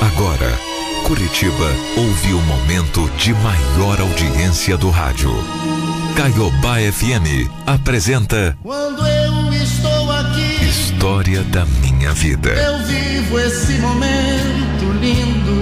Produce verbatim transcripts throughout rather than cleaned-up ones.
Agora, Curitiba ouve o momento de maior audiência do rádio. Caiobá F M apresenta... Quando eu estou aqui... História da minha vida. Eu vivo esse momento lindo.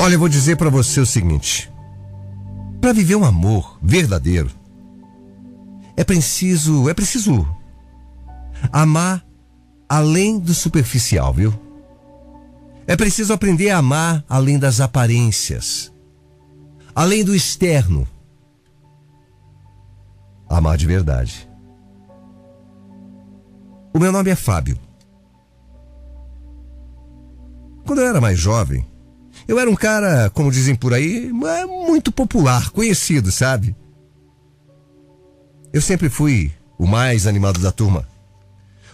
Olha, eu vou dizer para você o seguinte: para viver um amor verdadeiro, é preciso, é preciso amar além do superficial, viu? É preciso aprender a amar além das aparências, além do externo. Amar de verdade. O meu nome é Fábio. Quando eu era mais jovem, eu era um cara, como dizem por aí, muito popular, conhecido, sabe? Eu sempre fui o mais animado da turma,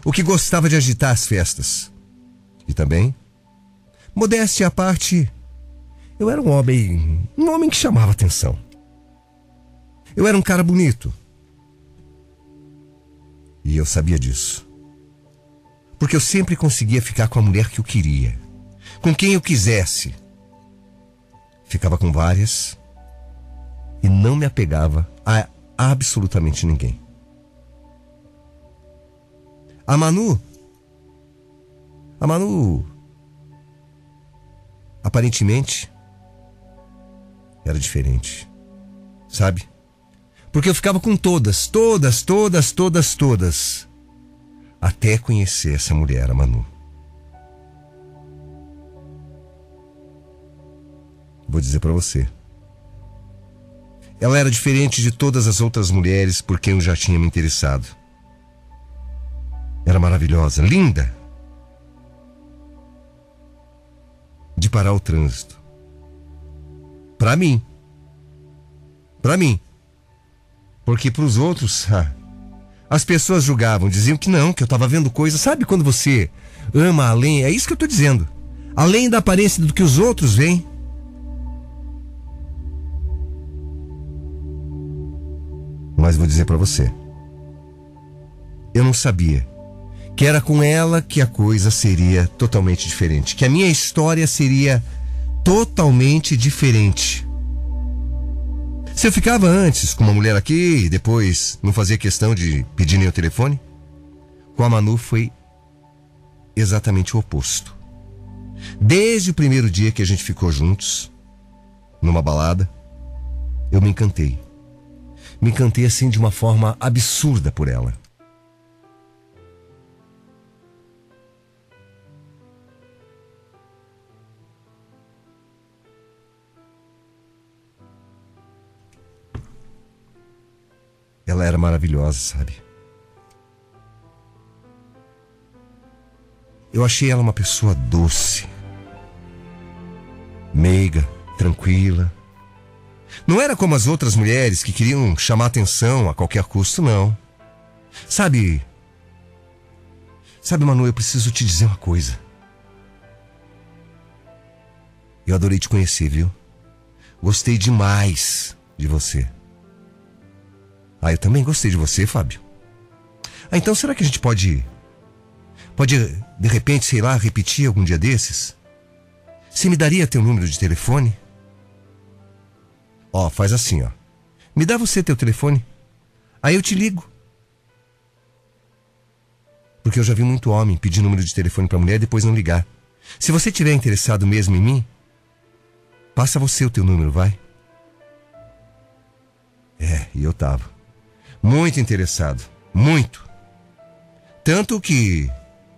o que gostava de agitar as festas. E também, modéstia à parte, eu era um homem, um homem que chamava atenção. Eu era um cara bonito. E eu sabia disso, porque eu sempre conseguia ficar com a mulher que eu queria, com quem eu quisesse. Ficava com várias e não me apegava a absolutamente ninguém. A Manu, a Manu, aparentemente, era diferente, sabe? Porque eu ficava com todas, todas, todas, todas, todas, até conhecer essa mulher, a Manu. Vou dizer pra você, ela era diferente de todas as outras mulheres por quem eu já tinha me interessado. Era maravilhosa, linda, de parar o trânsito. Pra mim, pra mim, porque pros outros, ah, as pessoas julgavam, diziam que não, que eu tava vendo coisa. Sabe quando você ama além? É isso que eu tô dizendo, além da aparência do que os outros veem. Mas vou dizer pra você, eu não sabia que era com ela que a coisa seria totalmente diferente, que a minha história seria totalmente diferente. Se eu ficava antes com uma mulher aqui e depois não fazia questão de pedir nem o telefone, com a Manu foi exatamente o oposto. Desde o primeiro dia que a gente ficou juntos, numa balada, eu me encantei. Me encantei assim de uma forma absurda por ela. Ela era maravilhosa, sabe? Eu achei ela uma pessoa doce, meiga, tranquila. Não era como as outras mulheres que queriam chamar atenção a qualquer custo, não. Sabe... Sabe, Manu, eu preciso te dizer uma coisa. Eu adorei te conhecer, viu? Gostei demais de você. Ah, eu também gostei de você, Fábio. Ah, então será que a gente pode... Pode, de repente, sei lá, repetir algum dia desses? Você me daria teu número de telefone? Ó, oh, faz assim, ó. Me dá você teu telefone. Aí eu te ligo. Porque eu já vi muito homem pedir número de telefone pra mulher e depois não ligar. Se você tiver interessado mesmo em mim, passa você o teu número, vai? É, e eu tava. Muito interessado. Muito. Tanto que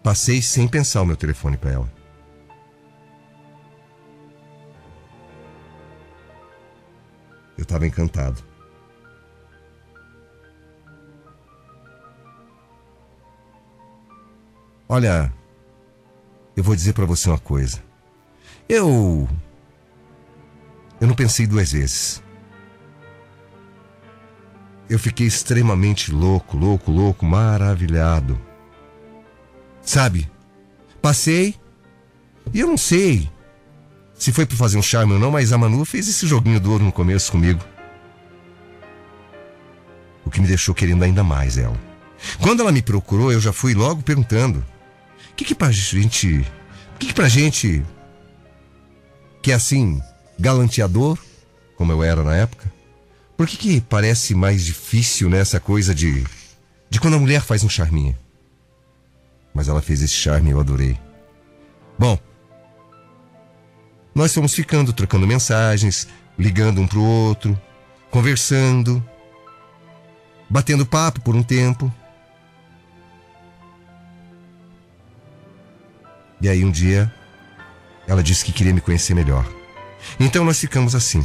passei sem pensar o meu telefone pra ela. Eu estava encantado. Olha, eu vou dizer pra você uma coisa. Eu... Eu não pensei duas vezes. eu fiquei extremamente louco, louco, louco, maravilhado. Sabe? Passei e eu não sei se foi por fazer um charme ou não, mas a Manu fez esse joguinho do ouro no começo comigo. O que me deixou querendo ainda mais ela. Quando ela me procurou, eu já fui logo perguntando: O que que pra gente... O que que pra gente... que é assim, galanteador, como eu era na época, por que que parece mais difícil nessa coisa de... de quando a mulher faz um charminha? Mas ela fez esse charme e eu adorei. Bom, nós fomos ficando, trocando mensagens, ligando um pro outro, conversando, batendo papo por um tempo. E aí um dia, ela disse que queria me conhecer melhor. Então nós ficamos assim,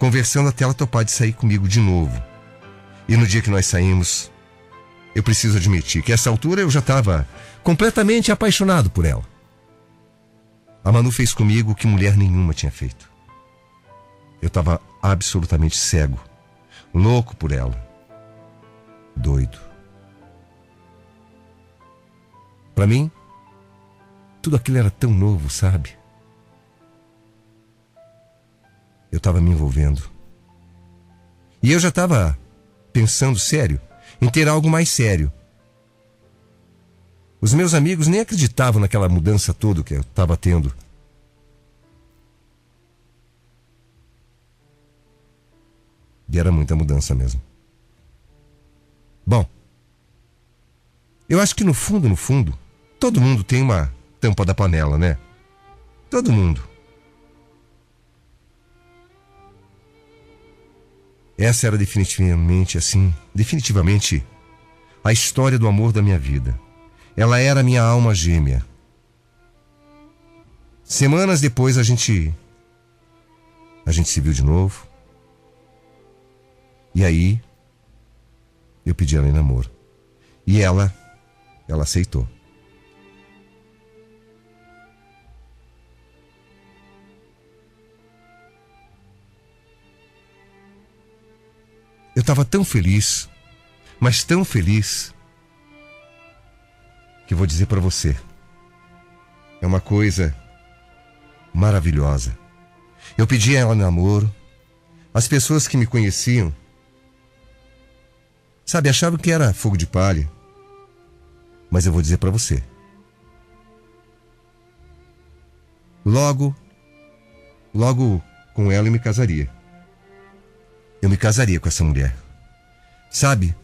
conversando até ela topar de sair comigo de novo. E no dia que nós saímos, eu preciso admitir que a essa altura eu já estava completamente apaixonado por ela. A Manu fez comigo o que mulher nenhuma tinha feito. Eu estava absolutamente cego, louco por ela, doido. Para mim, tudo aquilo era tão novo, sabe? Eu estava me envolvendo. E eu já estava pensando sério em ter algo mais sério. Os meus amigos nem acreditavam naquela mudança toda que eu estava tendo. E era muita mudança mesmo. Bom, eu acho que no fundo, no fundo, todo mundo tem uma tampa da panela, né? Todo mundo. Essa era definitivamente assim, definitivamente a história do amor da minha vida. Ela era minha alma gêmea. Semanas depois a gente... A gente se viu de novo. E aí, eu pedi ela em namoro. E ela, ela aceitou. Eu estava tão feliz, mas tão feliz, que vou dizer para você, é uma coisa maravilhosa. Eu pedi a ela em namoro. As pessoas que me conheciam, sabe, achavam que era fogo de palha. Mas eu vou dizer para você, Logo, logo com ela eu me casaria. Eu me casaria com essa mulher. Sabe?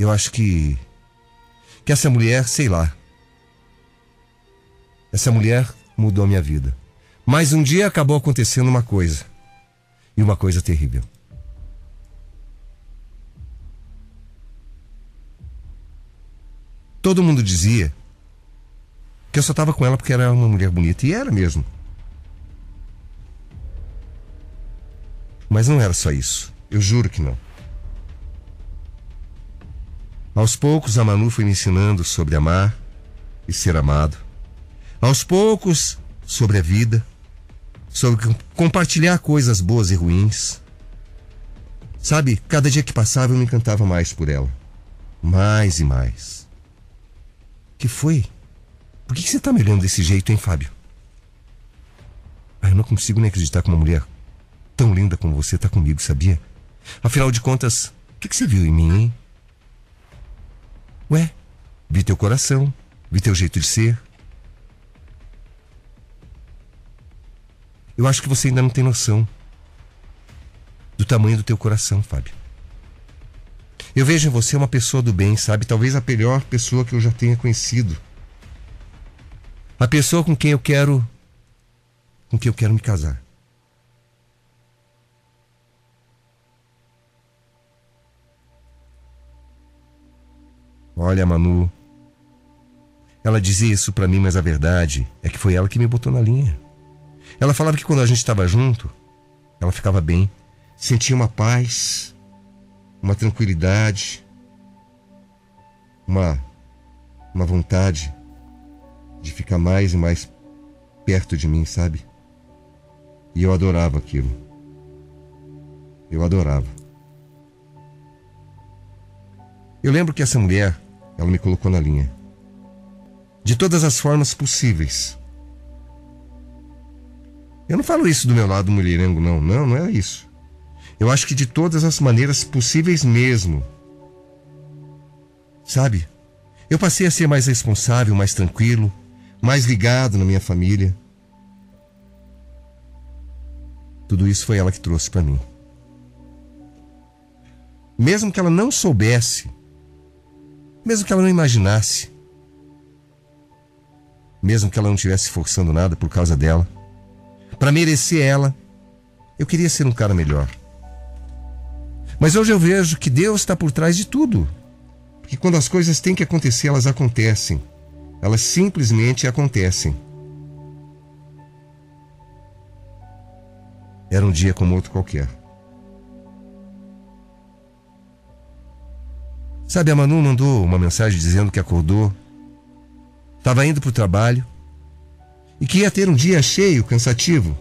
Eu acho que... Que essa mulher, sei lá. Essa mulher mudou a minha vida. Mas um dia acabou acontecendo uma coisa. E uma coisa terrível. Todo mundo dizia que eu só estava com ela porque era uma mulher bonita. E era mesmo. Mas não era só isso. Eu juro que não. Aos poucos a Manu foi me ensinando sobre amar e ser amado. Aos poucos sobre a vida. Sobre compartilhar coisas boas e ruins. Sabe, cada dia que passava eu me encantava mais por ela. Mais e mais. Que foi? Por que você tá me olhando desse jeito, hein, Fábio? Ah, eu não consigo nem acreditar que uma mulher tão linda como você tá comigo, sabia? Afinal de contas, o que, que você viu em mim, hein? Ué, vi teu coração, vi teu jeito de ser. Eu acho que você ainda não tem noção do tamanho do teu coração, Fábio. Eu vejo em você uma pessoa do bem, sabe? Talvez a melhor pessoa que eu já tenha conhecido. A pessoa com quem eu quero... Com quem eu quero me casar. Olha, Manu, ela dizia isso pra mim, mas a verdade é que foi ela que me botou na linha. Ela falava que quando a gente estava junto, ela ficava bem, sentia uma paz, uma tranquilidade, uma, uma vontade de ficar mais e mais perto de mim, sabe? E eu adorava aquilo. Eu adorava. Eu lembro que essa mulher, ela me colocou na linha. De todas as formas possíveis. Eu não falo isso do meu lado mulherengo, não. Não, não é isso. Eu acho que de todas as maneiras possíveis mesmo. Sabe? Eu passei a ser mais responsável, mais tranquilo, mais ligado na minha família. Tudo isso foi ela que trouxe para mim. Mesmo que ela não soubesse, mesmo que ela não imaginasse, mesmo que ela não estivesse forçando nada por causa dela, para merecer ela, eu queria ser um cara melhor. Mas hoje eu vejo que Deus está por trás de tudo. Porque quando as coisas têm que acontecer, elas acontecem. Elas simplesmente acontecem. Era um dia como outro qualquer. Sabe, a Manu mandou uma mensagem dizendo que acordou, estava indo para o trabalho e que ia ter um dia cheio, cansativo.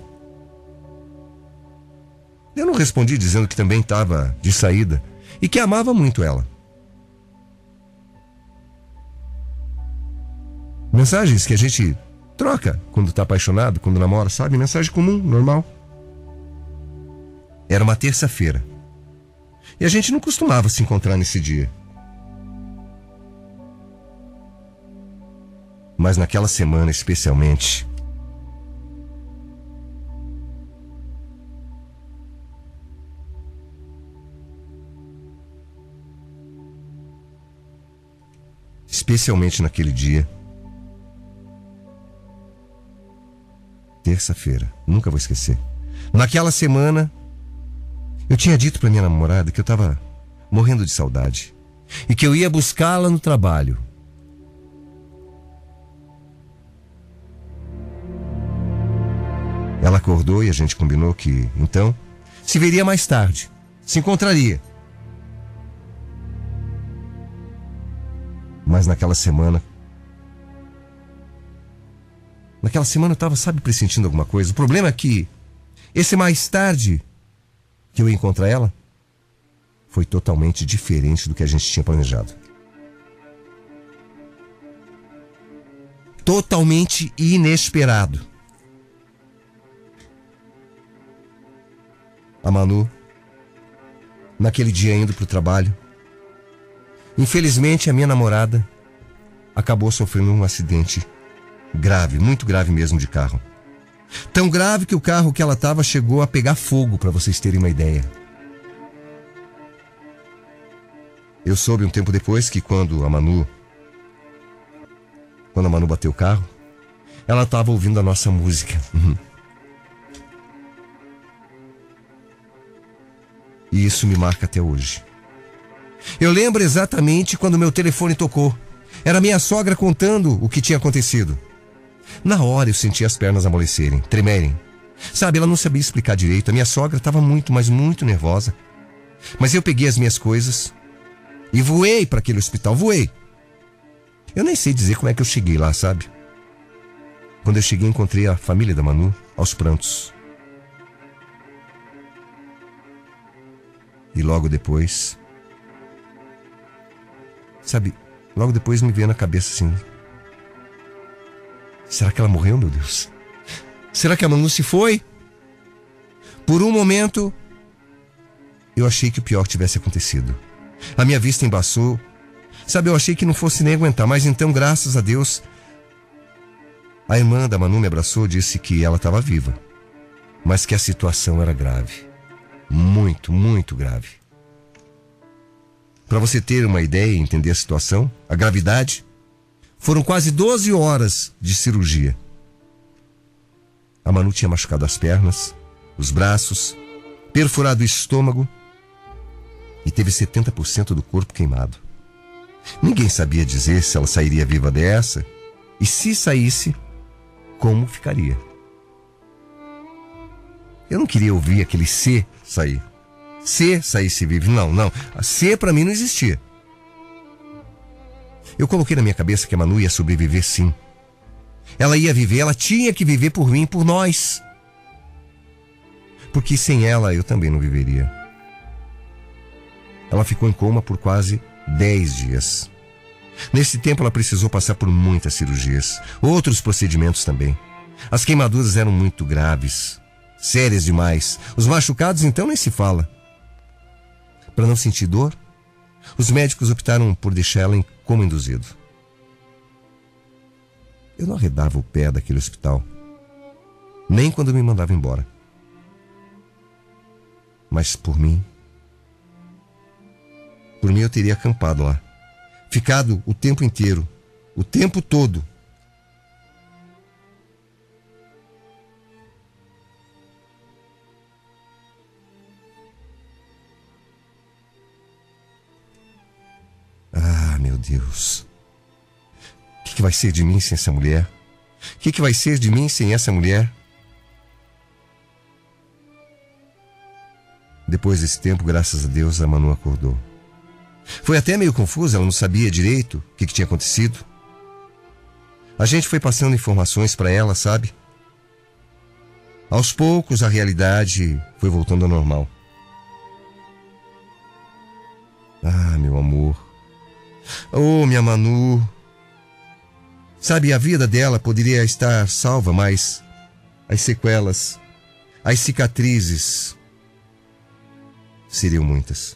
Eu não respondi dizendo que também estava de saída e que amava muito ela. Mensagens que a gente troca quando está apaixonado, quando namora, sabe? Mensagem comum, normal. Era uma terça-feira. E a gente não costumava se encontrar nesse dia. Mas naquela semana, especialmente, especialmente naquele dia, terça-feira, nunca vou esquecer. Naquela semana, eu tinha dito para minha namorada que eu estava morrendo de saudade e que eu ia buscá-la no trabalho. Ela acordou e a gente combinou que, então, se veria mais tarde, se encontraria. Mas naquela semana... Naquela semana eu estava, sabe, pressentindo alguma coisa. O problema é que esse mais tarde que eu ia encontrar ela foi totalmente diferente do que a gente tinha planejado. Totalmente inesperado. A Manu, naquele dia indo para o trabalho, infelizmente a minha namorada acabou sofrendo um acidente grave, muito grave mesmo, de carro. Tão grave que o carro que ela estava chegou a pegar fogo, para vocês terem uma ideia. Eu soube um tempo depois que quando a Manu, quando a Manu bateu o carro, ela estava ouvindo a nossa música. E isso me marca até hoje. Eu lembro exatamente quando meu telefone tocou. Era minha sogra contando o que tinha acontecido. Na hora eu senti as pernas amolecerem, tremerem. Sabe, ela não sabia explicar direito. A minha sogra estava muito, mas muito nervosa. Mas eu peguei as minhas coisas e voei para aquele hospital, voei. Eu nem sei dizer como é que eu cheguei lá, sabe? Quando eu cheguei, encontrei a família da Manu aos prantos. E logo depois... Sabe, logo depois me veio na cabeça assim... Será que ela morreu, meu Deus? Será que a Manu se foi? Por um momento, eu achei que o pior tivesse acontecido. A minha vista embaçou. Sabe, eu achei que não fosse nem aguentar. Mas então, graças a Deus, a irmã da Manu me abraçou e disse que ela estava viva. Mas que a situação era grave. Muito, muito grave. Para você ter uma ideia e entender a situação, a gravidade, foram quase doze horas de cirurgia. A Manu tinha machucado as pernas, os braços, perfurado o estômago e teve setenta por cento do corpo queimado. Ninguém sabia dizer se ela sairia viva dessa e, se saísse, como ficaria. Eu não queria ouvir aquele "se" sair. Se saísse vivo, não, não. A "se" pra mim não existia. Eu coloquei na minha cabeça que a Manu ia sobreviver, sim. Ela ia viver, ela tinha que viver por mim, por nós. Porque sem ela eu também não viveria. Ela ficou em coma por quase dez dias. Nesse tempo ela precisou passar por muitas cirurgias, outros procedimentos também. As queimaduras eram muito graves, sérias demais. Os machucados então nem se fala. Para não sentir dor, os médicos optaram por deixá-la em coma induzido. Eu não arredava o pé daquele hospital, nem quando me mandava embora. Mas por mim, por mim eu teria acampado lá, ficado o tempo inteiro, o tempo todo. Ah, meu Deus, o que, que vai ser de mim sem essa mulher? O que, que vai ser de mim sem essa mulher? Depois desse tempo, graças a Deus, a Manu acordou. Foi até meio confusa, ela não sabia direito o que, que tinha acontecido. A gente foi passando informações para ela, sabe? Aos poucos, a realidade foi voltando ao normal. Ah, meu amor. Oh, minha Manu. Sabe, a vida dela poderia estar salva, mas as sequelas, as cicatrizes, seriam muitas.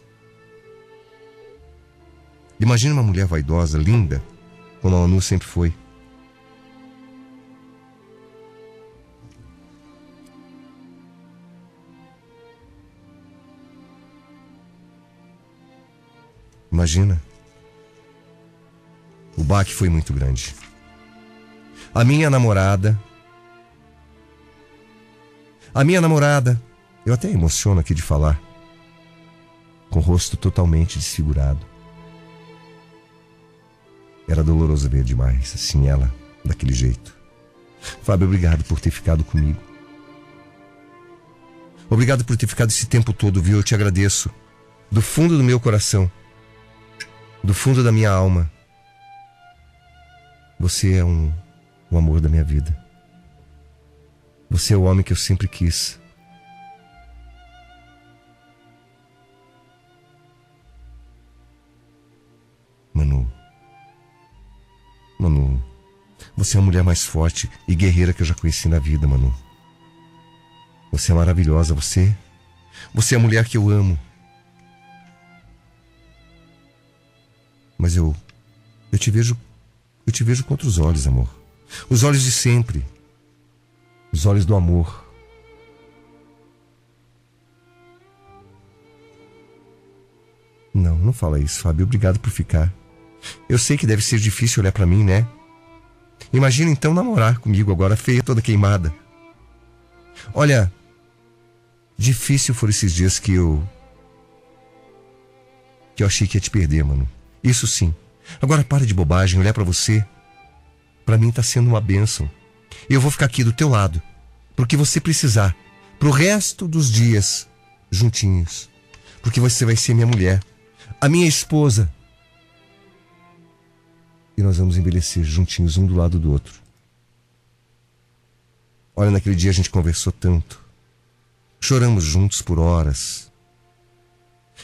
Imagina uma mulher vaidosa, linda, como a Manu sempre foi. Imagina. O baque foi muito grande. A minha namorada... A minha namorada... Eu até emociono aqui de falar. Com o rosto totalmente desfigurado. Era doloroso ver demais, assim, ela, daquele jeito. Fábio, obrigado por ter ficado comigo. Obrigado por ter ficado esse tempo todo, viu? Eu te agradeço. Do fundo do meu coração. Do fundo da minha alma. Você é um, um amor da minha vida. Você é o homem que eu sempre quis. Manu. Manu, você é a mulher mais forte e guerreira que eu já conheci na vida, Manu. Você é maravilhosa, você. Você é a mulher que eu amo. Mas eu, eu te vejo, eu te vejo com outros olhos, amor. Os olhos de sempre. Os olhos do amor. Não, não fala isso, Fábio. Obrigado por ficar. Eu sei que deve ser difícil olhar pra mim, né? Imagina então namorar comigo agora, feia, toda queimada. Olha, difícil foram esses dias que eu... Que eu achei que ia te perder, mano. Isso sim. Agora para de bobagem, olhar pra você. Pra mim tá sendo uma bênção. Eu vou ficar aqui do teu lado. Pro que você precisar. Pro resto dos dias. Juntinhos. Porque você vai ser minha mulher. A minha esposa. E nós vamos envelhecer juntinhos, um do lado do outro. Olha, naquele dia a gente conversou tanto. Choramos juntos por horas.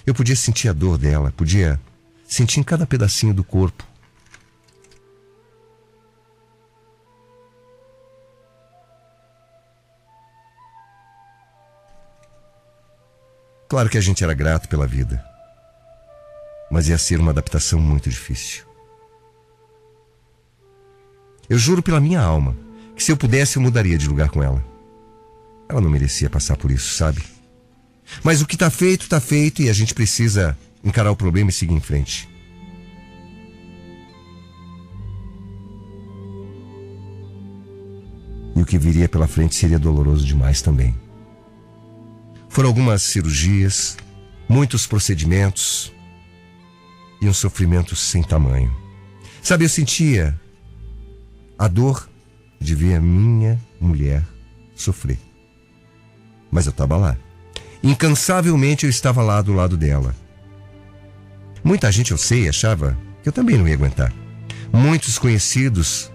Eu podia sentir a dor dela, podia sentir em cada pedacinho do corpo. Claro que a gente era grato pela vida, mas ia ser uma adaptação muito difícil. Eu juro pela minha alma que se eu pudesse eu mudaria de lugar com ela. Ela não merecia passar por isso, sabe? Mas o que tá feito, tá feito e a gente precisa encarar o problema e seguir em frente. E o que viria pela frente seria doloroso demais também. Foram algumas cirurgias, muitos procedimentos e um sofrimento sem tamanho. Sabe, eu sentia... a dor de ver a minha mulher sofrer. Mas eu estava lá. Incansavelmente eu estava lá do lado dela. Muita gente, eu sei, achava que eu também não ia aguentar. Muitos conhecidos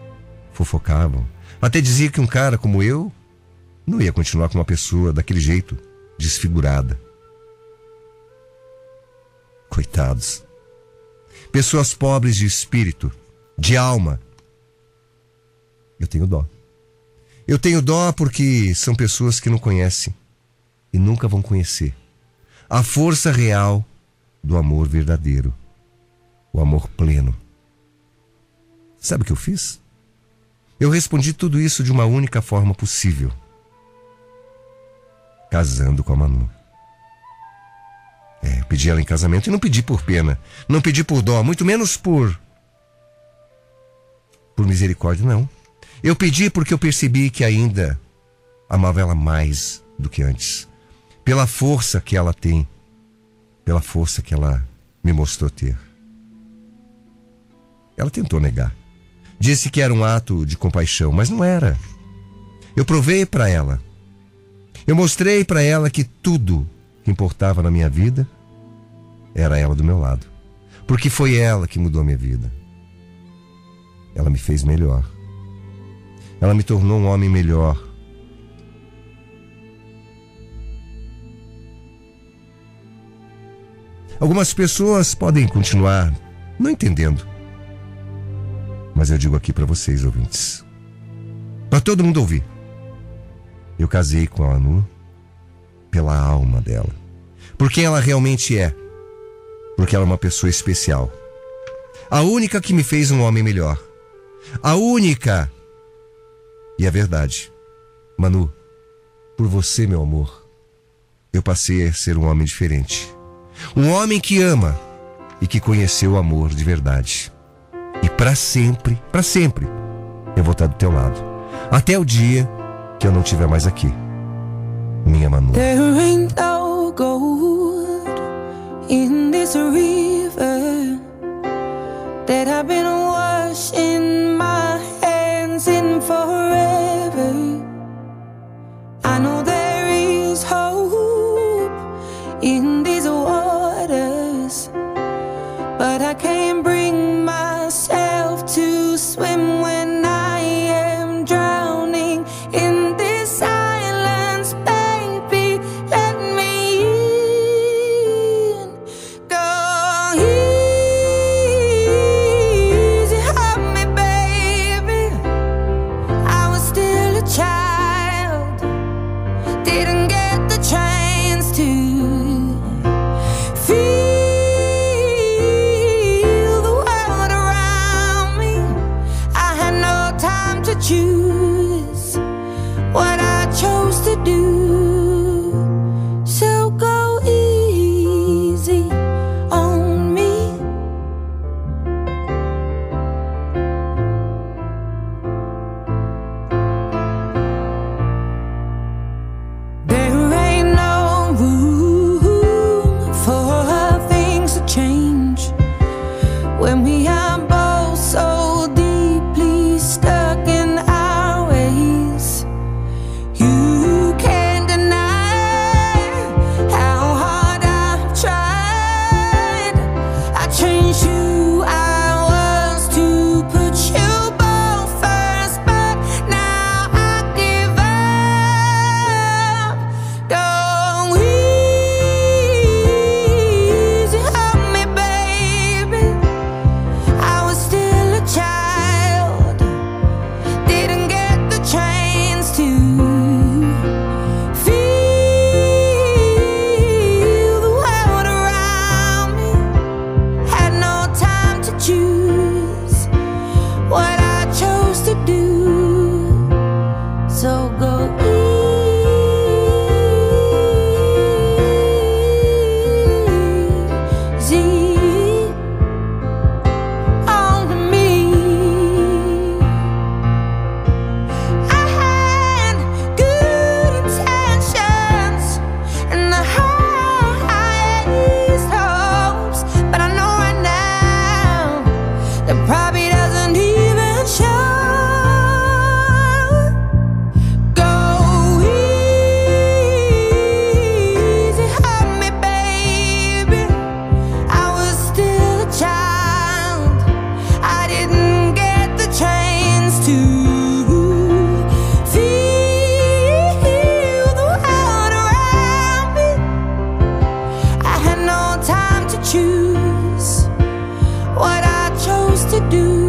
fofocavam. Até dizia que um cara como eu não ia continuar com uma pessoa daquele jeito, desfigurada. coitados. Pessoas pobres de espírito, de alma. Eu tenho dó. Eu tenho dó porque são pessoas que não conhecem e nunca vão conhecer a força real do amor verdadeiro, o amor pleno. Sabe o que eu fiz? Eu respondi tudo isso de uma única forma possível: casando com a Manu. É, eu pedi ela em casamento e não pedi por pena, não pedi por dó, muito menos por por misericórdia, não. Eu pedi porque eu percebi que ainda amava ela mais do que antes. Pela força que ela tem, pela força que ela me mostrou ter. Ela tentou negar. Disse que era um ato de compaixão, mas não era. Eu provei para ela. Eu mostrei para ela que tudo que importava na minha vida era ela do meu lado. Porque foi ela que mudou a minha vida. Ela me fez melhor. Ela me tornou um homem melhor. Algumas pessoas podem continuar não entendendo. Mas eu digo aqui para vocês, ouvintes, para todo mundo ouvir: eu casei com a Manu pela alma dela, por quem ela realmente é, porque ela é uma pessoa especial. A única que me fez um homem melhor. A única... E é verdade. Manu, por você, meu amor, eu passei a ser um homem diferente. Um homem que ama e que conheceu o amor de verdade. E pra sempre, pra sempre, eu vou estar do teu lado. Até o dia que eu não estiver mais aqui. Minha Manu. There ain't no gold in this river that I've been washing my hands in for. I know there is hope in these waters, but I can't bring myself to swim when I am drowning in this silence. Baby, let me in. Go easy on me, baby. I was still a child, didn't get the chance to to do.